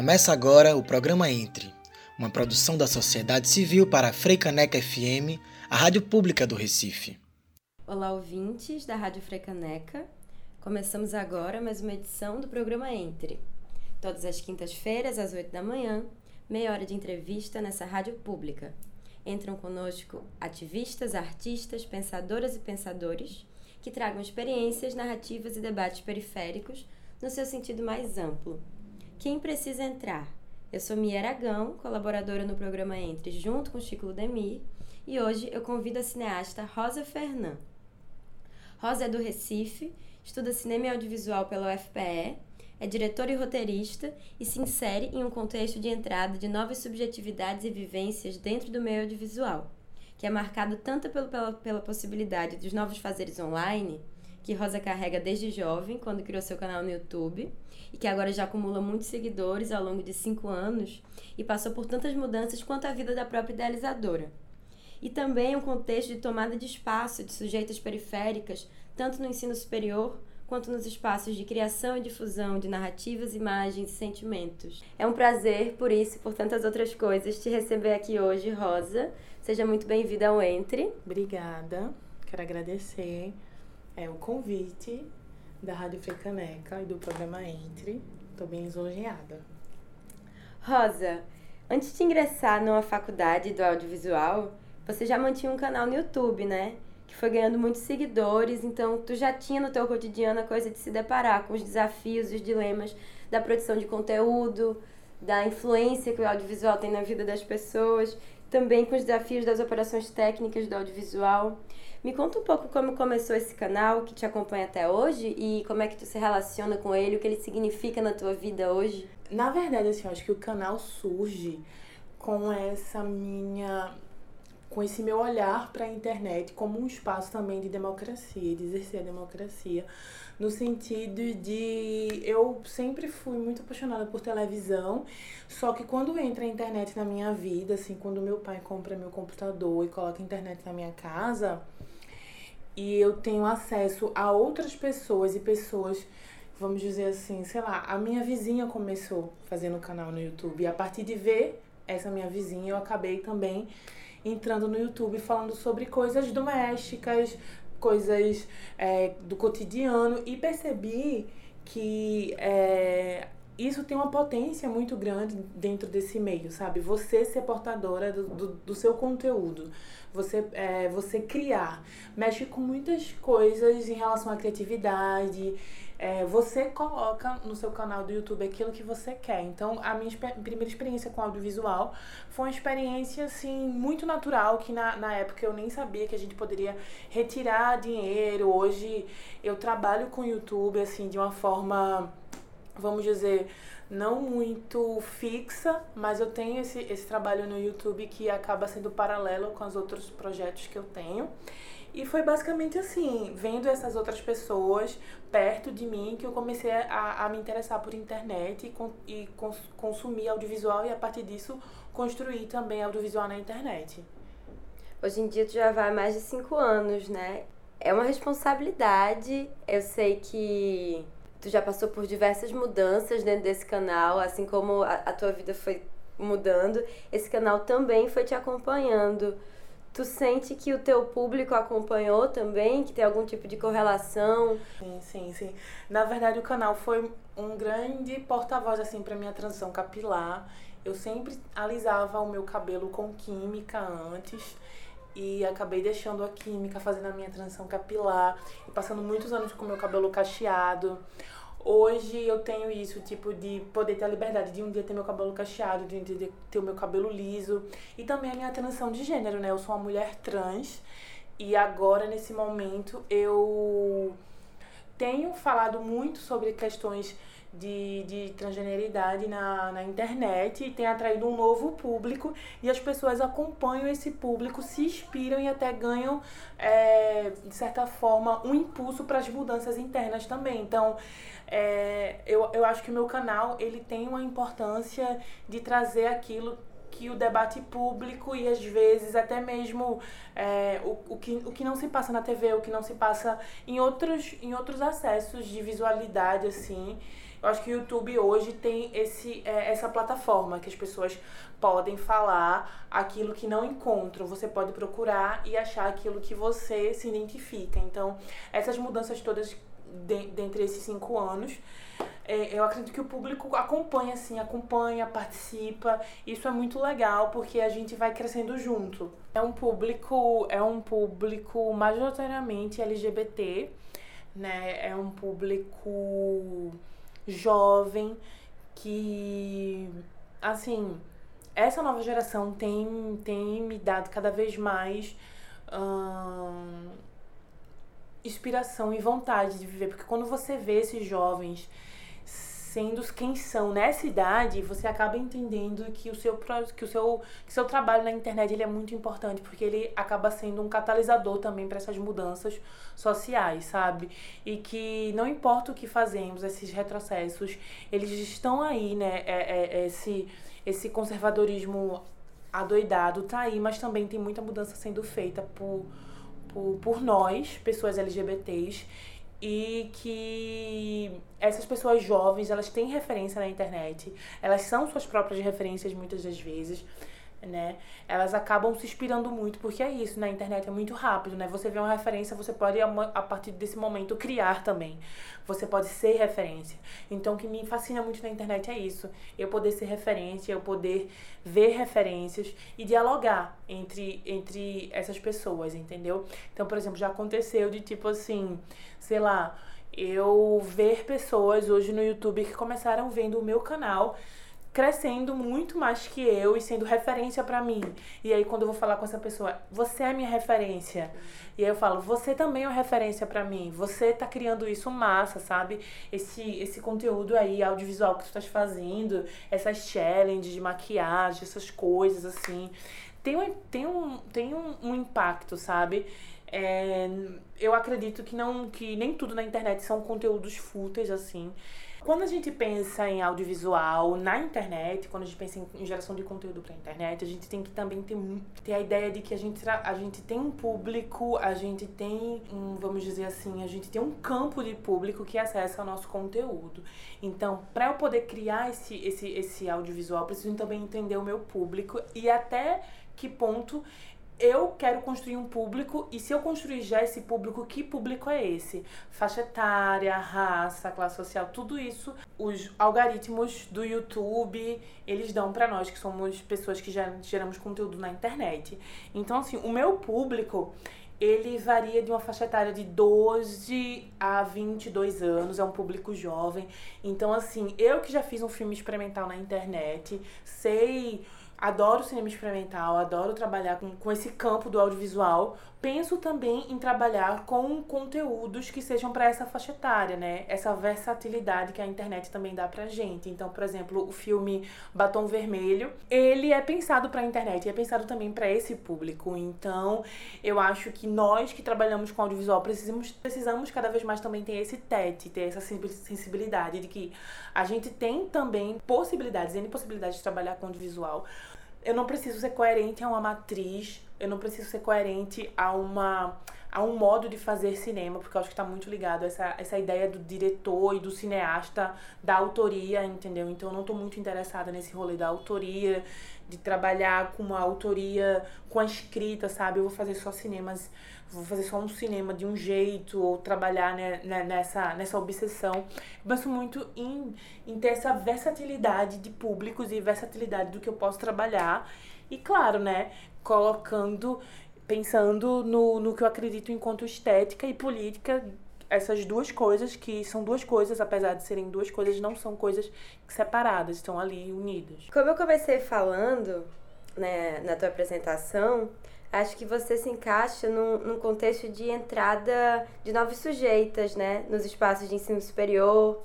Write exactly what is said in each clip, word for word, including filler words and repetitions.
Começa agora o programa Entre, uma produção da sociedade civil para a Frei Caneca F M, a rádio pública do Recife. Olá, ouvintes da Rádio Frei Caneca. Começamos agora mais uma edição do programa Entre. Todas as quintas-feiras, às oito da manhã, meia hora de entrevista nessa rádio pública. Entram conosco ativistas, artistas, pensadoras e pensadores que tragam experiências, narrativas e debates periféricos no seu sentido mais amplo. Quem precisa entrar? Eu sou Mia Aragão, colaboradora no programa Entre, junto com Chico Ludemir, e hoje eu convido a cineasta Rosa Fernand. Rosa é do Recife, estuda cinema e audiovisual pela U F P E, é diretora e roteirista e se insere em um contexto de entrada de novas subjetividades e vivências dentro do meio audiovisual, que é marcado tanto pelo, pela, pela possibilidade dos novos fazeres online, que Rosa carrega desde jovem, quando criou seu canal no YouTube, e que agora já acumula muitos seguidores ao longo de cinco anos, e passou por tantas mudanças quanto a vida da própria idealizadora. E também um contexto de tomada de espaço de sujeitas periféricas, tanto no ensino superior, quanto nos espaços de criação e difusão de narrativas, imagens e sentimentos. É um prazer, por isso e por tantas outras coisas, te receber aqui hoje, Rosa. Seja muito bem-vinda ao Entre. Obrigada, quero agradecer. É o convite da Rádio Frei Caneca e do programa Entre. Estou bem lisonjeada. Rosa, antes de ingressar numa faculdade do audiovisual, você já mantinha um canal no YouTube, né? Que foi ganhando muitos seguidores, então tu já tinha no teu cotidiano a coisa de se deparar com os desafios, os dilemas da produção de conteúdo, da influência que o audiovisual tem na vida das pessoas, também com os desafios das operações técnicas do audiovisual. Me conta um pouco como começou esse canal, que te acompanha até hoje, e como é que tu se relaciona com ele, o que ele significa na tua vida hoje. Na verdade, assim, eu acho que o canal surge com essa minha... com esse meu olhar para a internet como um espaço também de democracia, de exercer a democracia, no sentido de... eu sempre fui muito apaixonada por televisão, só que quando entra a internet na minha vida, assim, quando meu pai compra meu computador e coloca a internet na minha casa, e eu tenho acesso a outras pessoas e pessoas... vamos dizer assim, sei lá, a minha vizinha começou fazendo canal no YouTube, e a partir de ver essa minha vizinha, eu acabei também... entrando no YouTube falando sobre coisas domésticas, coisas é, do cotidiano, e percebi que é, isso tem uma potência muito grande dentro desse meio, sabe? Você ser portadora do, do, do seu conteúdo, você, é, você criar, mexe com muitas coisas em relação à criatividade, é, você coloca no seu canal do YouTube aquilo que você quer. Então, a minha exper- primeira experiência com audiovisual foi uma experiência, assim, muito natural, que na, na época eu nem sabia que a gente poderia retirar dinheiro. Hoje, eu trabalho com o YouTube, assim, de uma forma, vamos dizer, não muito fixa, mas eu tenho esse, esse trabalho no YouTube que acaba sendo paralelo com os outros projetos que eu tenho. E foi basicamente assim, vendo essas outras pessoas perto de mim, que eu comecei a, a me interessar por internet e, com, e cons, consumir audiovisual, e a partir disso construir também audiovisual na internet. Hoje em dia tu já vai há mais de cinco anos, né? É uma responsabilidade. Eu sei que tu já passou por diversas mudanças dentro desse canal, assim como a, a tua vida foi mudando, esse canal também foi te acompanhando. Tu sente que o teu público acompanhou também? Que tem algum tipo de correlação? Sim, sim, sim. Na verdade, o canal foi um grande porta-voz, assim, pra minha transição capilar. Eu sempre alisava o meu cabelo com química antes. E acabei deixando a química, fazendo a minha transição capilar. E passando muitos anos com o meu cabelo cacheado. Hoje eu tenho isso, tipo, de poder ter a liberdade de um dia ter meu cabelo cacheado, de um dia ter o meu cabelo liso. E também a minha transição de gênero, né? Eu sou uma mulher trans e agora, nesse momento, eu tenho falado muito sobre questões de, de transgeneridade na, na internet, e tem atraído um novo público, e as pessoas acompanham esse público, se inspiram e até ganham, é, de certa forma, um impulso para as mudanças internas também. Então, é, eu, eu acho que o meu canal ele tem uma importância de trazer aquilo que o debate público e, às vezes, até mesmo é, o, o, que, o que não se passa na T V, o que não se passa em outros, em outros acessos de visualidade, assim. Eu acho que o YouTube hoje tem esse, é, essa plataforma que as pessoas podem falar aquilo que não encontram. Você pode procurar e achar aquilo que você se identifica. Então, essas mudanças todas de, dentre esses cinco anos... Eu acredito que o público acompanha, assim, acompanha, participa. Isso é muito legal, porque a gente vai crescendo junto. É um público, é um público majoritariamente L G B T, né? É um público jovem que, assim, essa nova geração tem, tem me dado cada vez mais... Hum, inspiração e vontade de viver, porque quando você vê esses jovens sendo quem são nessa idade, você acaba entendendo que o seu, que o seu, que seu trabalho na internet ele é muito importante, porque ele acaba sendo um catalisador também para essas mudanças sociais, sabe? E que não importa o que fazemos, esses retrocessos, eles estão aí, né? É, é, esse, esse conservadorismo adoidado tá aí, mas também tem muita mudança sendo feita por Por, por nós, pessoas L G B Ts, e que essas pessoas jovens, elas têm referência na internet, elas são suas próprias referências muitas das vezes, né? Elas acabam se inspirando muito, porque é isso, na internet é muito rápido, né? Você vê uma referência, você pode, a partir desse momento, criar também. Você pode ser referência. Então, o que me fascina muito na internet é isso. Eu poder ser referência, eu poder ver referências e dialogar entre, entre essas pessoas, entendeu? Então, por exemplo, já aconteceu de tipo assim, sei lá, eu ver pessoas hoje no YouTube que começaram vendo o meu canal... crescendo muito mais que eu e sendo referência pra mim. E aí quando eu vou falar com essa pessoa, você é minha referência. E aí eu falo, você também é uma referência pra mim. Você tá criando isso massa, sabe? Esse, esse conteúdo aí, audiovisual que tu estás fazendo, essas challenges de maquiagem, essas coisas assim. Tem um, tem um, tem um, um impacto, sabe? É, eu acredito que, não, que nem tudo na internet são conteúdos fúteis, assim. Quando a gente pensa em audiovisual na internet, quando a gente pensa em geração de conteúdo para a internet, a gente tem que também ter, ter a ideia de que a gente, a gente tem um público, a gente tem, um, vamos dizer assim, a gente tem um campo de público que acessa o nosso conteúdo. Então, para eu poder criar esse, esse, esse audiovisual, preciso também entender o meu público e até que ponto... eu quero construir um público, e se eu construir já esse público, que público é esse? Faixa etária, raça, classe social, tudo isso, os algoritmos do YouTube, eles dão pra nós, que somos pessoas que já geramos conteúdo na internet. Então, assim, o meu público, ele varia de uma faixa etária de doze a vinte e dois anos, é um público jovem. Então, assim, eu que já fiz um filme experimental na internet, sei... adoro cinema experimental, adoro trabalhar com, com esse campo do audiovisual. Penso também em trabalhar com conteúdos que sejam para essa faixa etária, né? Essa versatilidade que a internet também dá pra gente. Então, por exemplo, o filme Batom Vermelho, ele é pensado pra internet, e é pensado também para esse público. Então, eu acho que nós que trabalhamos com audiovisual precisamos, precisamos cada vez mais também ter esse tete, ter essa sensibilidade de que a gente tem também possibilidades, N possibilidades de trabalhar com audiovisual. Eu não preciso ser coerente a uma matriz, eu não preciso ser coerente a, uma, a um modo de fazer cinema, porque eu acho que está muito ligado a essa, essa ideia do diretor e do cineasta, da autoria, entendeu? Então eu não estou muito interessada nesse rolê da autoria, de trabalhar com uma autoria, com a escrita, sabe? Eu vou fazer só cinemas, vou fazer só um cinema de um jeito, ou trabalhar né, nessa, nessa obsessão. Eu penso muito em, em ter essa versatilidade de públicos e versatilidade do que eu posso trabalhar. E claro, né, colocando, pensando no, no que eu acredito enquanto estética e política, essas duas coisas que são duas coisas, apesar de serem duas coisas, não são coisas separadas, estão ali unidas. Como eu comecei falando, né, na tua apresentação, acho que você se encaixa num, num contexto de entrada de novos sujeitas, né, nos espaços de ensino superior,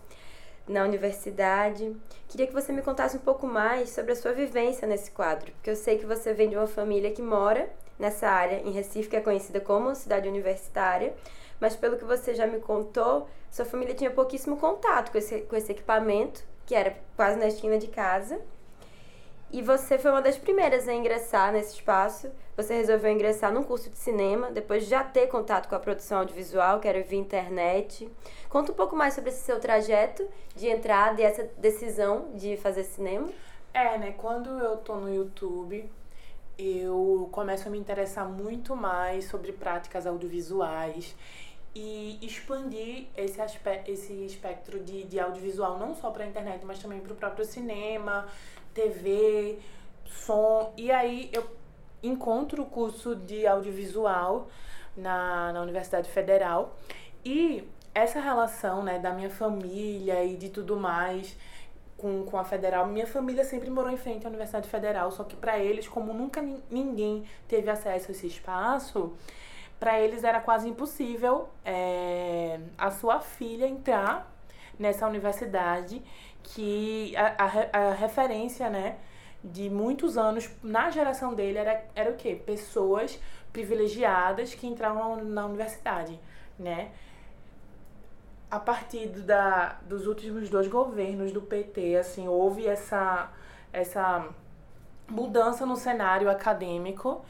na universidade. Queria que você me contasse um pouco mais sobre a sua vivência nesse quadro, porque eu sei que você vem de uma família que mora nessa área, em Recife, que é conhecida como cidade universitária, mas pelo que você já me contou, sua família tinha pouquíssimo contato com esse, com esse equipamento, que era quase na esquina de casa, E você foi uma das primeiras a ingressar nesse espaço. Você resolveu ingressar num curso de cinema, depois de já ter contato com a produção audiovisual, que era via internet. Conta um pouco mais sobre esse seu trajeto de entrada e essa decisão de fazer cinema. É, né? Quando eu tô no YouTube, eu começo a me interessar muito mais sobre práticas audiovisuais e expandir esse, aspecto, esse espectro de, de audiovisual, não só para a internet, mas também para o próprio cinema, T V, som. E aí eu encontro o curso de audiovisual na, na Universidade Federal, e essa relação, né, da minha família e de tudo mais com, com a Federal. Minha família sempre morou em frente à Universidade Federal, só que para eles, como nunca n- ninguém teve acesso a esse espaço, para eles era quase impossível é, a sua filha entrar nessa universidade, que a, a, a referência, né, de muitos anos na geração dele era, era o quê? Pessoas privilegiadas que entravam na, na universidade, né? A partir da, dos últimos dois governos do P T, assim, houve essa, essa mudança no cenário acadêmico,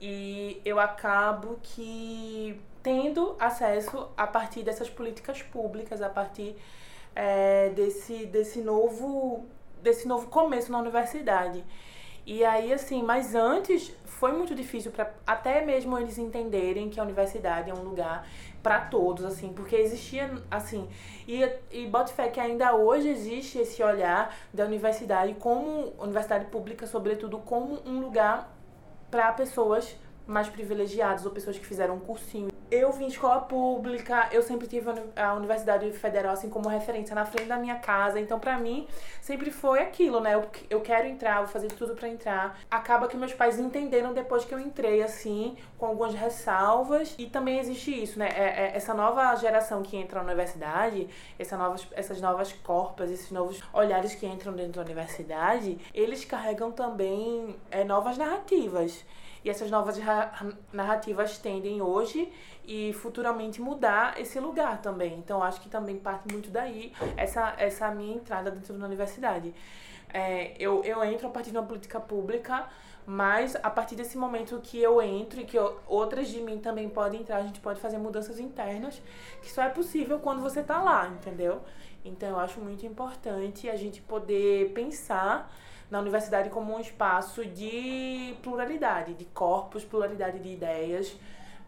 e eu acabo que tendo acesso a partir dessas políticas públicas, a partir é, desse, desse, novo, desse novo começo na universidade. E aí, assim, mas antes foi muito difícil para até mesmo eles entenderem que a universidade é um lugar para todos, assim, porque existia, assim, e, e bote fé que ainda hoje existe esse olhar da universidade como, universidade pública, sobretudo, como um lugar para pessoas mais privilegiadas ou pessoas que fizeram um cursinho. Eu vim de escola pública, eu sempre tive a Universidade Federal, assim, como referência na frente da minha casa. Então, pra mim, sempre foi aquilo, né? Eu, eu quero entrar, vou fazer tudo pra entrar. Acaba que meus pais entenderam depois que eu entrei, assim, com algumas ressalvas. E também existe isso, né? É, é, essa nova geração que entra na universidade, essa novas, essas novas corpas, esses novos olhares que entram dentro da universidade, eles carregam também é, novas narrativas. E essas novas narrativas tendem hoje e futuramente mudar esse lugar também. Então, acho que também parte muito daí essa, essa minha entrada dentro da universidade. É, eu, eu entro a partir de uma política pública, mas a partir desse momento que eu entro e que eu, outras de mim também podem entrar, a gente pode fazer mudanças internas, que só é possível quando você está lá, entendeu? Então, eu acho muito importante a gente poder pensar na universidade como um espaço de pluralidade, de corpos, pluralidade de ideias,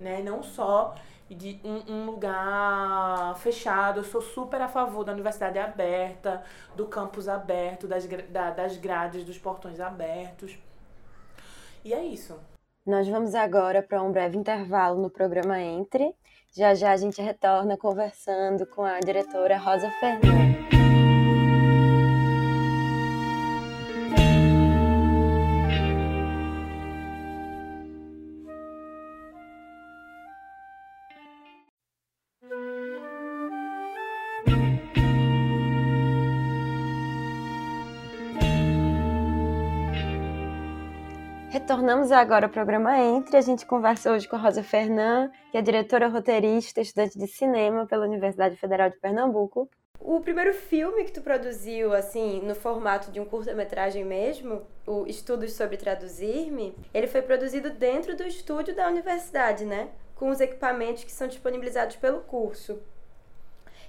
né? Não só de um, um lugar fechado. Eu sou super a favor da universidade aberta, do campus aberto, das, da, das grades, dos portões abertos. E é isso. Nós vamos agora para um breve intervalo no programa Entre. Já já a gente retorna conversando com a diretora Rosa Fernand. Retornamos agora ao programa Entre. A gente conversa hoje com a Rosa Fernand, que é diretora roteirista, estudante de cinema pela Universidade Federal de Pernambuco. O primeiro filme que tu produziu, assim, no formato de um curta-metragem mesmo, o Estudos sobre Traduzir-me, ele foi produzido dentro do estúdio da universidade, né? Com os equipamentos que são disponibilizados pelo curso.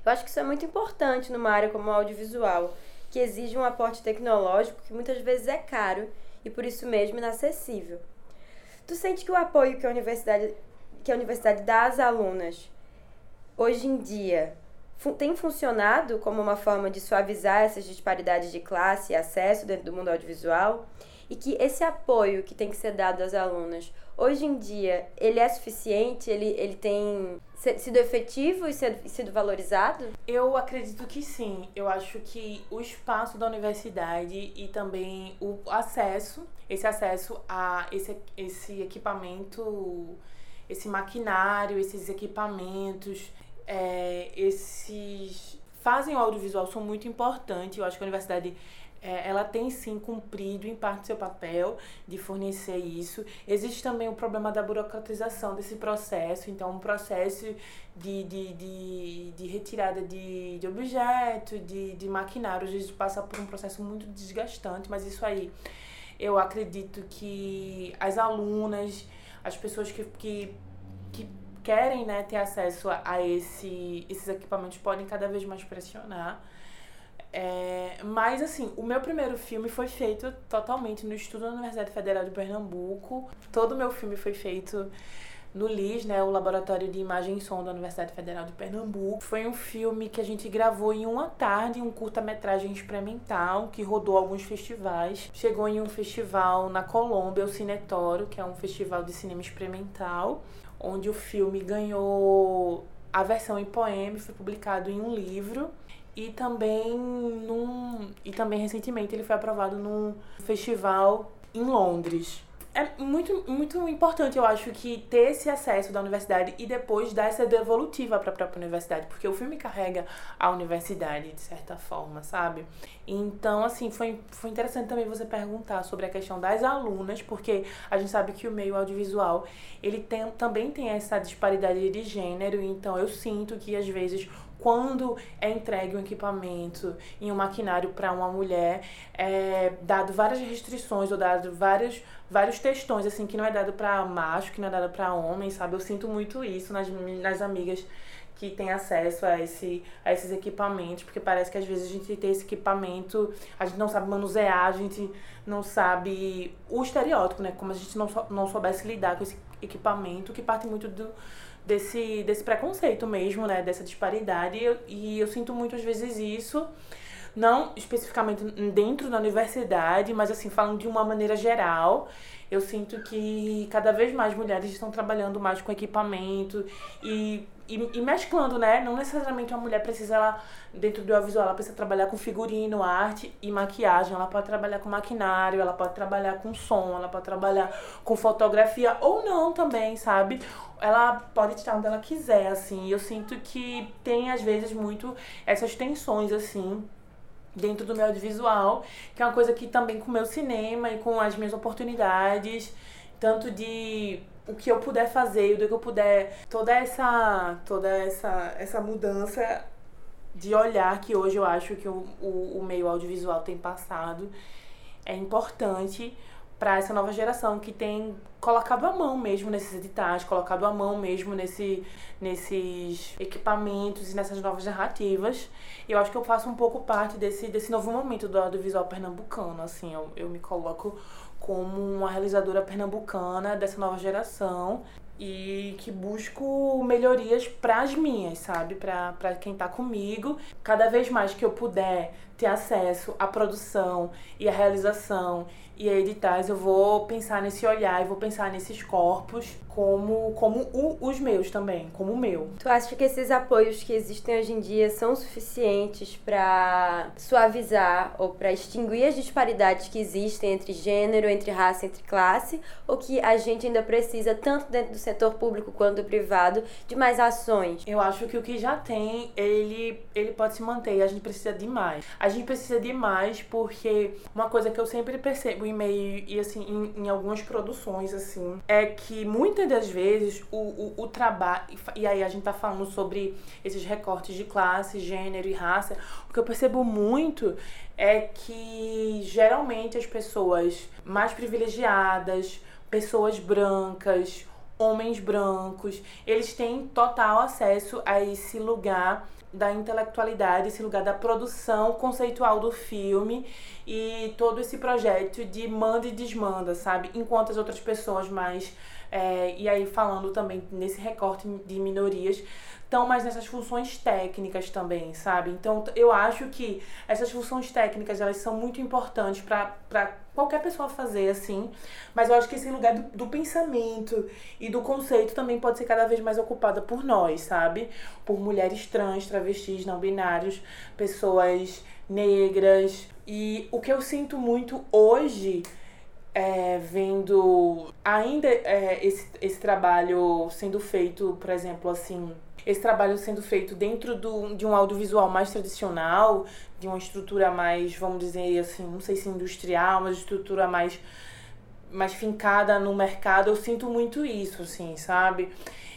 Eu acho que isso é muito importante numa área como o audiovisual, que exige um aporte tecnológico que muitas vezes é caro e por isso mesmo inacessível. Tu sente que o apoio que a universidade, que a universidade dá às alunas hoje em dia fu- tem funcionado como uma forma de suavizar essas disparidades de classe e acesso dentro do mundo audiovisual? E que esse apoio que tem que ser dado às alunas, hoje em dia, ele é suficiente? Ele, ele tem sido efetivo e sido valorizado? Eu acredito que sim. Eu acho que o espaço da universidade e também o acesso, esse acesso a esse, esse equipamento, esse maquinário, esses equipamentos, é, esses... fazem o audiovisual, são muito importantes. Eu acho que a universidade... ela tem sim cumprido em parte seu papel de fornecer isso. Existe também o problema da burocratização desse processo, então um processo de, de, de, de retirada de, de objetos, de, de maquinário, a gente passa por um processo muito desgastante, mas isso aí Eu acredito que as alunas, as pessoas que, que, que querem, né, ter acesso a, a esse, esses equipamentos podem cada vez mais pressionar. É, mas, assim, o meu primeiro filme foi feito totalmente no estudo da Universidade Federal de Pernambuco. Todo o meu filme foi feito no L I S, né, o Laboratório de Imagem e Som da Universidade Federal de Pernambuco. Foi um filme que a gente gravou em uma tarde, um curta-metragem experimental, que rodou alguns festivais. Chegou em um festival na Colômbia, o Cinetório, que é um festival de cinema experimental, onde o filme ganhou a versão em poema, foi publicado em um livro. E também, num, e também recentemente ele foi aprovado num festival em Londres. É muito, muito importante, eu acho, que ter esse acesso da universidade e depois dar essa devolutiva para a própria universidade, porque o filme carrega a universidade, de certa forma, sabe? Então, assim, foi, foi interessante também você perguntar sobre a questão das alunas, porque a gente sabe que o meio audiovisual, ele tem, também tem essa disparidade de gênero, então eu sinto que, às vezes, quando é entregue um equipamento e um maquinário para uma mulher, é dado várias restrições ou dado várias, vários textões, assim, que não é dado para macho, que não é dado para homem, sabe? Eu sinto muito isso nas, nas amigas que têm acesso a, esse, a esses equipamentos, porque parece que às vezes a gente tem esse equipamento, a gente não sabe manusear, a gente não sabe o estereótipo, né? Como a gente não, sou, não soubesse lidar com esse equipamento, que parte muito do... Desse, desse preconceito mesmo, né? Dessa disparidade. E eu, e eu sinto muito, às vezes, isso. Não especificamente dentro da universidade, mas, assim, falando de uma maneira geral, eu sinto que cada vez mais mulheres estão trabalhando mais com equipamento e, e, e mesclando, né? Não necessariamente uma mulher precisa, ela, dentro do audiovisual, ela precisa trabalhar com figurino, arte e maquiagem. Ela pode trabalhar com maquinário, ela pode trabalhar com som, ela pode trabalhar com fotografia ou não também, sabe? Ela pode estar onde ela quiser, assim. Eu sinto que tem, às vezes, muito essas tensões, assim, dentro do meu audiovisual, que é uma coisa que também com o meu cinema e com as minhas oportunidades, tanto de o que eu puder fazer e o que eu puder, toda essa, toda essa, essa mudança de olhar que hoje eu acho que o, o, o meio audiovisual tem passado, é importante para essa nova geração que tem colocado a mão mesmo nesses editais, colocado a mão mesmo nesse, nesses equipamentos e nessas novas narrativas. E eu acho que eu faço um pouco parte desse, desse novo momento do audiovisual pernambucano, assim. Eu, eu me coloco como uma realizadora pernambucana dessa nova geração e que busco melhorias para as minhas, sabe? Para para quem tá comigo. Cada vez mais que eu puder ter acesso à produção e à realização e a editais, eu vou pensar nesse olhar e vou pensar nesses corpos como, como o, os meus também, como o meu. Tu acha que esses apoios que existem hoje em dia são suficientes para suavizar ou para extinguir as disparidades que existem entre gênero, entre raça, entre classe, ou que a gente ainda precisa, tanto dentro do setor público quanto do privado, de mais ações? Eu acho que o que já tem, ele, ele pode se manter, e a gente precisa de mais. A gente precisa de mais porque uma coisa que eu sempre percebo em meio, e assim, em, em algumas produções, assim, é que muitas das vezes o, o, o trabalho, e aí a gente tá falando sobre esses recortes de classe, gênero e raça, o que eu percebo muito é que geralmente as pessoas mais privilegiadas, pessoas brancas, homens brancos, eles têm total acesso a esse lugar da intelectualidade, esse lugar da produção conceitual do filme e todo esse projeto de manda e desmanda, sabe? Enquanto as outras pessoas mais, é, e aí falando também nesse recorte de minorias, estão mais nessas funções técnicas também, sabe? Então, eu acho que essas funções técnicas, elas são muito importantes para para qualquer pessoa fazer, assim, mas eu acho que esse lugar do, do pensamento e do conceito também pode ser cada vez mais ocupada por nós, sabe? Por mulheres trans, travestis, não binários, pessoas negras. E o que eu sinto muito hoje, é, vendo ainda é, esse, esse trabalho sendo feito, por exemplo, assim, esse trabalho sendo feito dentro do, de um audiovisual mais tradicional, de uma estrutura mais, vamos dizer assim, não sei se industrial, mas estrutura mais, mais fincada no mercado, eu sinto muito isso, assim, sabe?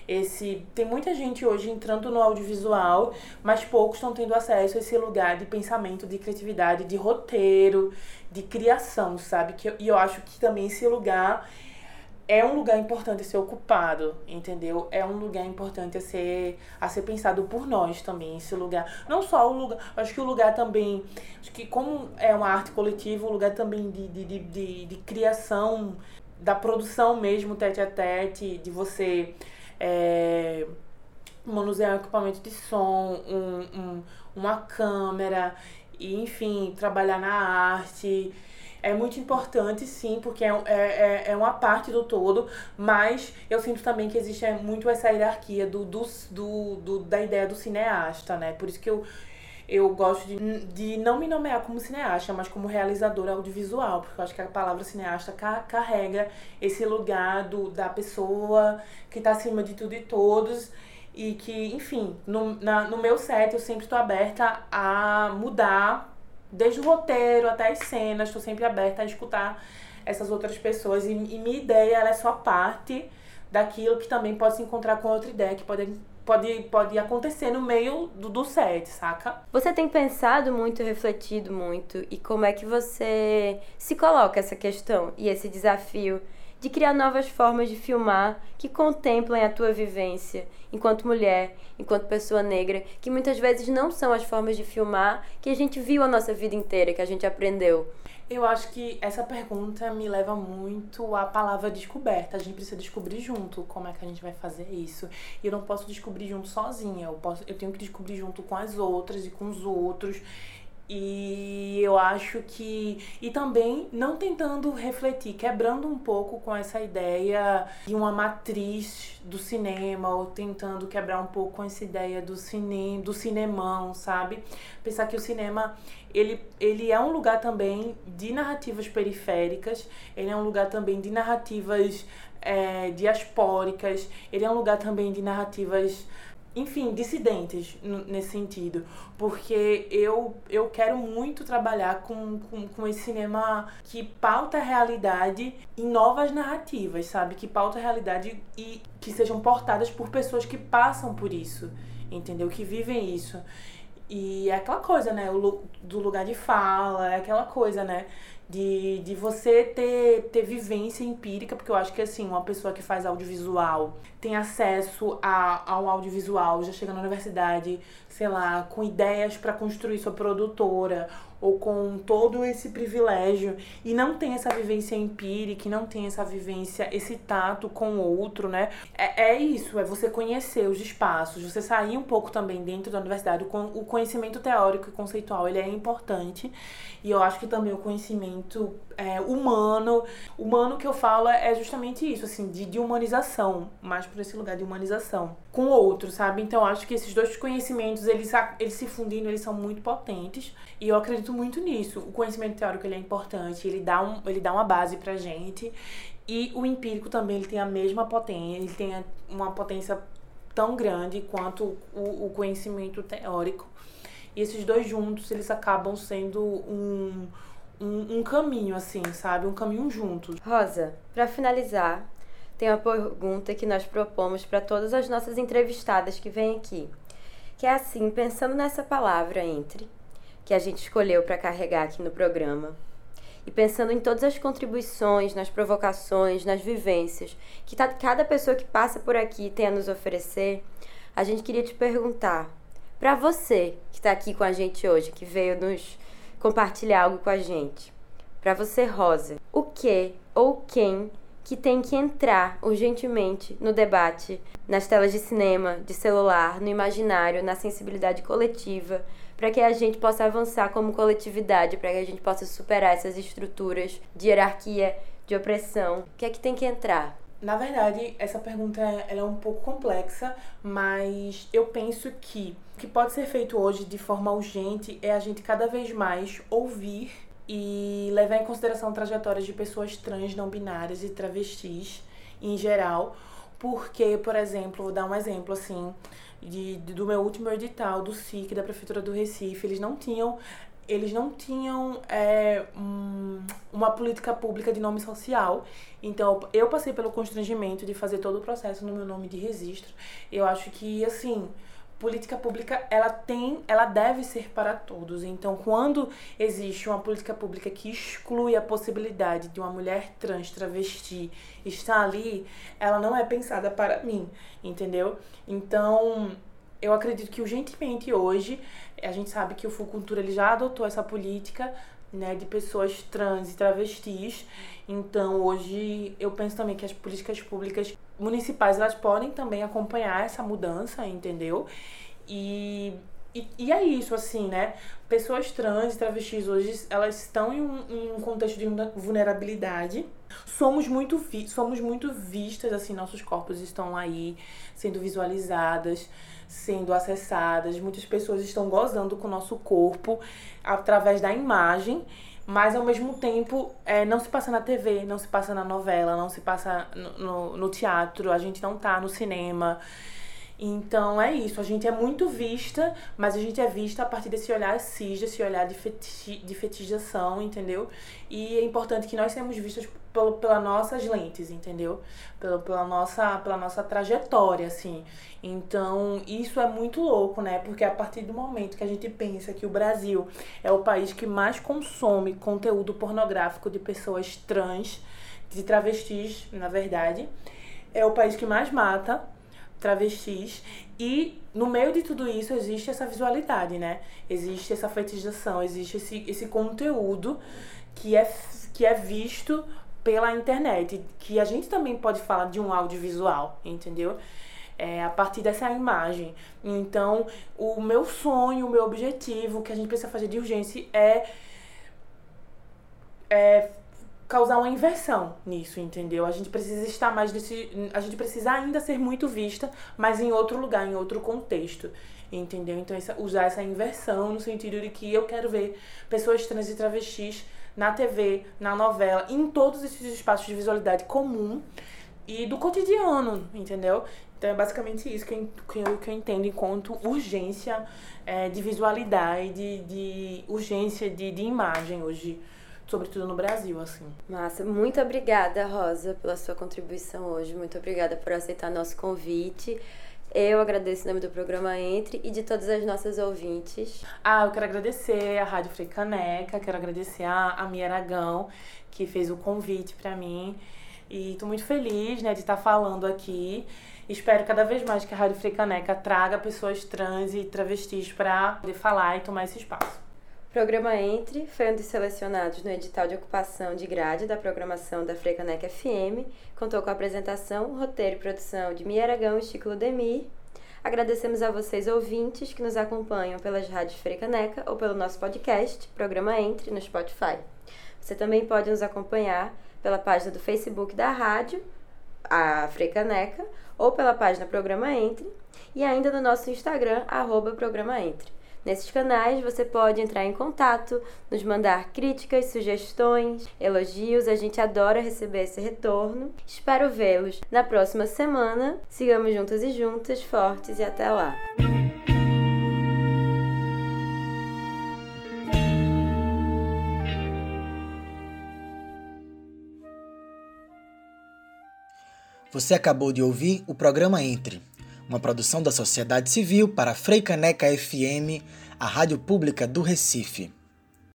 Esse, tem muita gente hoje entrando no audiovisual, mas poucos estão tendo acesso a esse lugar de pensamento, de criatividade, de roteiro, de criação, sabe? Que eu, e eu acho que também esse lugar é um lugar importante a ser ocupado, entendeu? É um lugar importante a ser, a ser pensado por nós também, esse lugar. Não só o lugar, acho que o lugar também, acho que como é uma arte coletiva, o lugar também de, de, de, de, de criação, da produção mesmo, tete a tete, de você é, manusear um equipamento de som, um, um, uma câmera, e enfim, trabalhar na arte. É muito importante, sim, porque é, é, é uma parte do todo, mas eu sinto também que existe muito essa hierarquia do, do, do, do, da ideia do cineasta, né? Por isso que eu, eu gosto de, de não me nomear como cineasta, mas como realizadora audiovisual, porque eu acho que a palavra cineasta ca, carrega esse lugar do, da pessoa que está acima de tudo e todos. E que, enfim, no, na, no meu set eu sempre estou aberta a mudar, desde o roteiro até as cenas, estou sempre aberta a escutar essas outras pessoas. E, e minha ideia, ela é só parte daquilo que também pode se encontrar com outra ideia, que pode, pode, pode acontecer no meio do, do set, saca? Você tem pensado muito, refletido muito, e como é que você se coloca essa questão e esse desafio de criar novas formas de filmar que contemplem a tua vivência enquanto mulher, enquanto pessoa negra, que muitas vezes não são as formas de filmar que a gente viu a nossa vida inteira, que a gente aprendeu? Eu acho que essa pergunta me leva muito à palavra descoberta. A gente precisa descobrir junto como é que a gente vai fazer isso. E eu não posso descobrir junto sozinha, eu, posso, eu tenho que descobrir junto com as outras e com os outros. E eu acho que... E também não tentando refletir, quebrando um pouco com essa ideia de uma matriz do cinema, ou tentando quebrar um pouco com essa ideia do, cine, do cinemão, sabe? Pensar que o cinema, ele, ele é um lugar também de narrativas periféricas, ele é um lugar também de narrativas é, diaspóricas, ele é um lugar também de narrativas... enfim, dissidentes nesse sentido, porque eu, eu quero muito trabalhar com, com, com esse cinema que pauta a realidade em novas narrativas, sabe? Que pauta a realidade e que sejam portadas por pessoas que passam por isso, entendeu? Que vivem isso. E é aquela coisa, né? O, do lugar de fala, é aquela coisa, né? De, de você ter, ter vivência empírica, porque eu acho que, assim, uma pessoa que faz audiovisual tem acesso a, ao audiovisual, já chega na universidade, sei lá, com ideias para construir sua produtora, ou com todo esse privilégio, e não tem essa vivência empírica, e não tem essa vivência, esse tato com o outro, né? É, é isso, é você conhecer os espaços, você sair um pouco também dentro da universidade. O conhecimento teórico e conceitual, ele é importante, e eu acho que também o conhecimento é, humano, humano que eu falo é justamente isso, assim, de, de humanização, mais por esse lugar de humanização com o outro, sabe? Então eu acho que esses dois conhecimentos, eles, eles se fundindo, eles são muito potentes, e eu acredito muito nisso. O conhecimento teórico, ele é importante, ele dá, um, ele dá uma base pra gente, e o empírico também, ele tem a mesma potência, ele tem uma potência tão grande quanto o, o conhecimento teórico, e esses dois juntos, eles acabam sendo um, um, um caminho, assim, sabe? Um caminho juntos. Rosa, pra finalizar, tem uma pergunta que nós propomos pra todas as nossas entrevistadas que vêm aqui, que é assim, pensando nessa palavra entre, que a gente escolheu para carregar aqui no programa, e pensando em todas as contribuições, nas provocações, nas vivências que cada pessoa que passa por aqui tem a nos oferecer, a gente queria te perguntar, para você que está aqui com a gente hoje, que veio nos compartilhar algo com a gente, para você, Rosa, o que ou quem que tem que entrar urgentemente no debate, nas telas de cinema, de celular, no imaginário, na sensibilidade coletiva, para que a gente possa avançar como coletividade, para que a gente possa superar essas estruturas de hierarquia, de opressão? O que é que tem que entrar? Na verdade, essa pergunta ela é um pouco complexa, mas eu penso que o que pode ser feito hoje de forma urgente é a gente cada vez mais ouvir e levar em consideração trajetórias de pessoas trans, não binárias e travestis em geral, porque, por exemplo, vou dar um exemplo assim, De, do meu último edital, do S I C, da Prefeitura do Recife, eles não tinham, eles não tinham é, um, uma política pública de nome social. Então, eu passei pelo constrangimento de fazer todo o processo no meu nome de registro. Eu acho que, assim, política pública, ela tem, ela deve ser para todos. Então, quando existe uma política pública que exclui a possibilidade de uma mulher trans, travesti, estar ali, ela não é pensada para mim, entendeu? Então, eu acredito que urgentemente hoje, a gente sabe que o FuCultura, ele já adotou essa política, né, de pessoas trans e travestis. Então, hoje, eu penso também que as políticas públicas municipais, elas podem também acompanhar essa mudança, entendeu? E, e, e é isso, assim, né? Pessoas trans e travestis hoje, elas estão em um, em um contexto de vulnerabilidade. Somos muito, vi- somos muito vistas, assim, nossos corpos estão aí sendo visualizadas, sendo acessadas. Muitas pessoas estão gozando com o nosso corpo através da imagem, mas ao mesmo tempo é, não se passa na T V, não se passa na novela, não se passa no, no, no teatro, a gente não tá no cinema. Então é isso, a gente é muito vista, mas a gente é vista a partir desse olhar cis, desse olhar de, feti- de fetichização, entendeu? E é importante que nós sejamos vistas pelo, pelas nossas lentes, entendeu? Pela, pela, nossa, pela nossa trajetória, assim. Então isso é muito louco, né? Porque a partir do momento que a gente pensa que o Brasil é o país que mais consome conteúdo pornográfico de pessoas trans, de travestis, na verdade, é o país que mais mata travestis, e no meio de tudo isso existe essa visualidade, né? Existe essa fetichização, existe esse, esse conteúdo que é, que é visto pela internet, que a gente também pode falar de um audiovisual, entendeu? É, a partir dessa imagem. Então, o meu sonho, o meu objetivo, o que a gente precisa fazer de urgência é, é causar uma inversão nisso, entendeu? A gente precisa estar mais nesse... A gente precisa ainda ser muito vista, mas em outro lugar, em outro contexto, entendeu? Então, essa, usar essa inversão no sentido de que eu quero ver pessoas trans e travestis na T V, na novela, em todos esses espaços de visualidade comum e do cotidiano, entendeu? Então, é basicamente isso que eu, que eu, que eu entendo enquanto urgência é, de visualidade, de, de urgência de, de imagem hoje, sobretudo no Brasil, assim. Massa, muito obrigada, Rosa, pela sua contribuição hoje, muito obrigada por aceitar nosso convite. Eu agradeço em nome do programa Entre e de todas as nossas ouvintes. Ah, eu quero agradecer a Rádio Frei Caneca, quero agradecer a, a Mia Aragão, que fez o convite pra mim, e tô muito feliz, né, de estar falando aqui. Espero cada vez mais que a Rádio Frei Caneca traga pessoas trans e travestis pra poder falar e tomar esse espaço. O programa Entre foi um dos selecionados no edital de ocupação de grade da programação da Frei Caneca F M. Contou com a apresentação, roteiro e produção de Mia Aragão e Chico Ludemir. Agradecemos a vocês, ouvintes, que nos acompanham pelas rádios Frei Caneca ou pelo nosso podcast, Programa Entre, no Spotify. Você também pode nos acompanhar pela página do Facebook da rádio, a Frei Caneca, ou pela página Programa Entre, e ainda no nosso Instagram, arroba Programa Entre. Nesses canais, você pode entrar em contato, nos mandar críticas, sugestões, elogios. A gente adora receber esse retorno. Espero vê-los na próxima semana. Sigamos juntas e juntas, fortes, e até lá! Você acabou de ouvir o programa Entre, uma produção da sociedade civil para Frei Caneca F M, a rádio pública do Recife.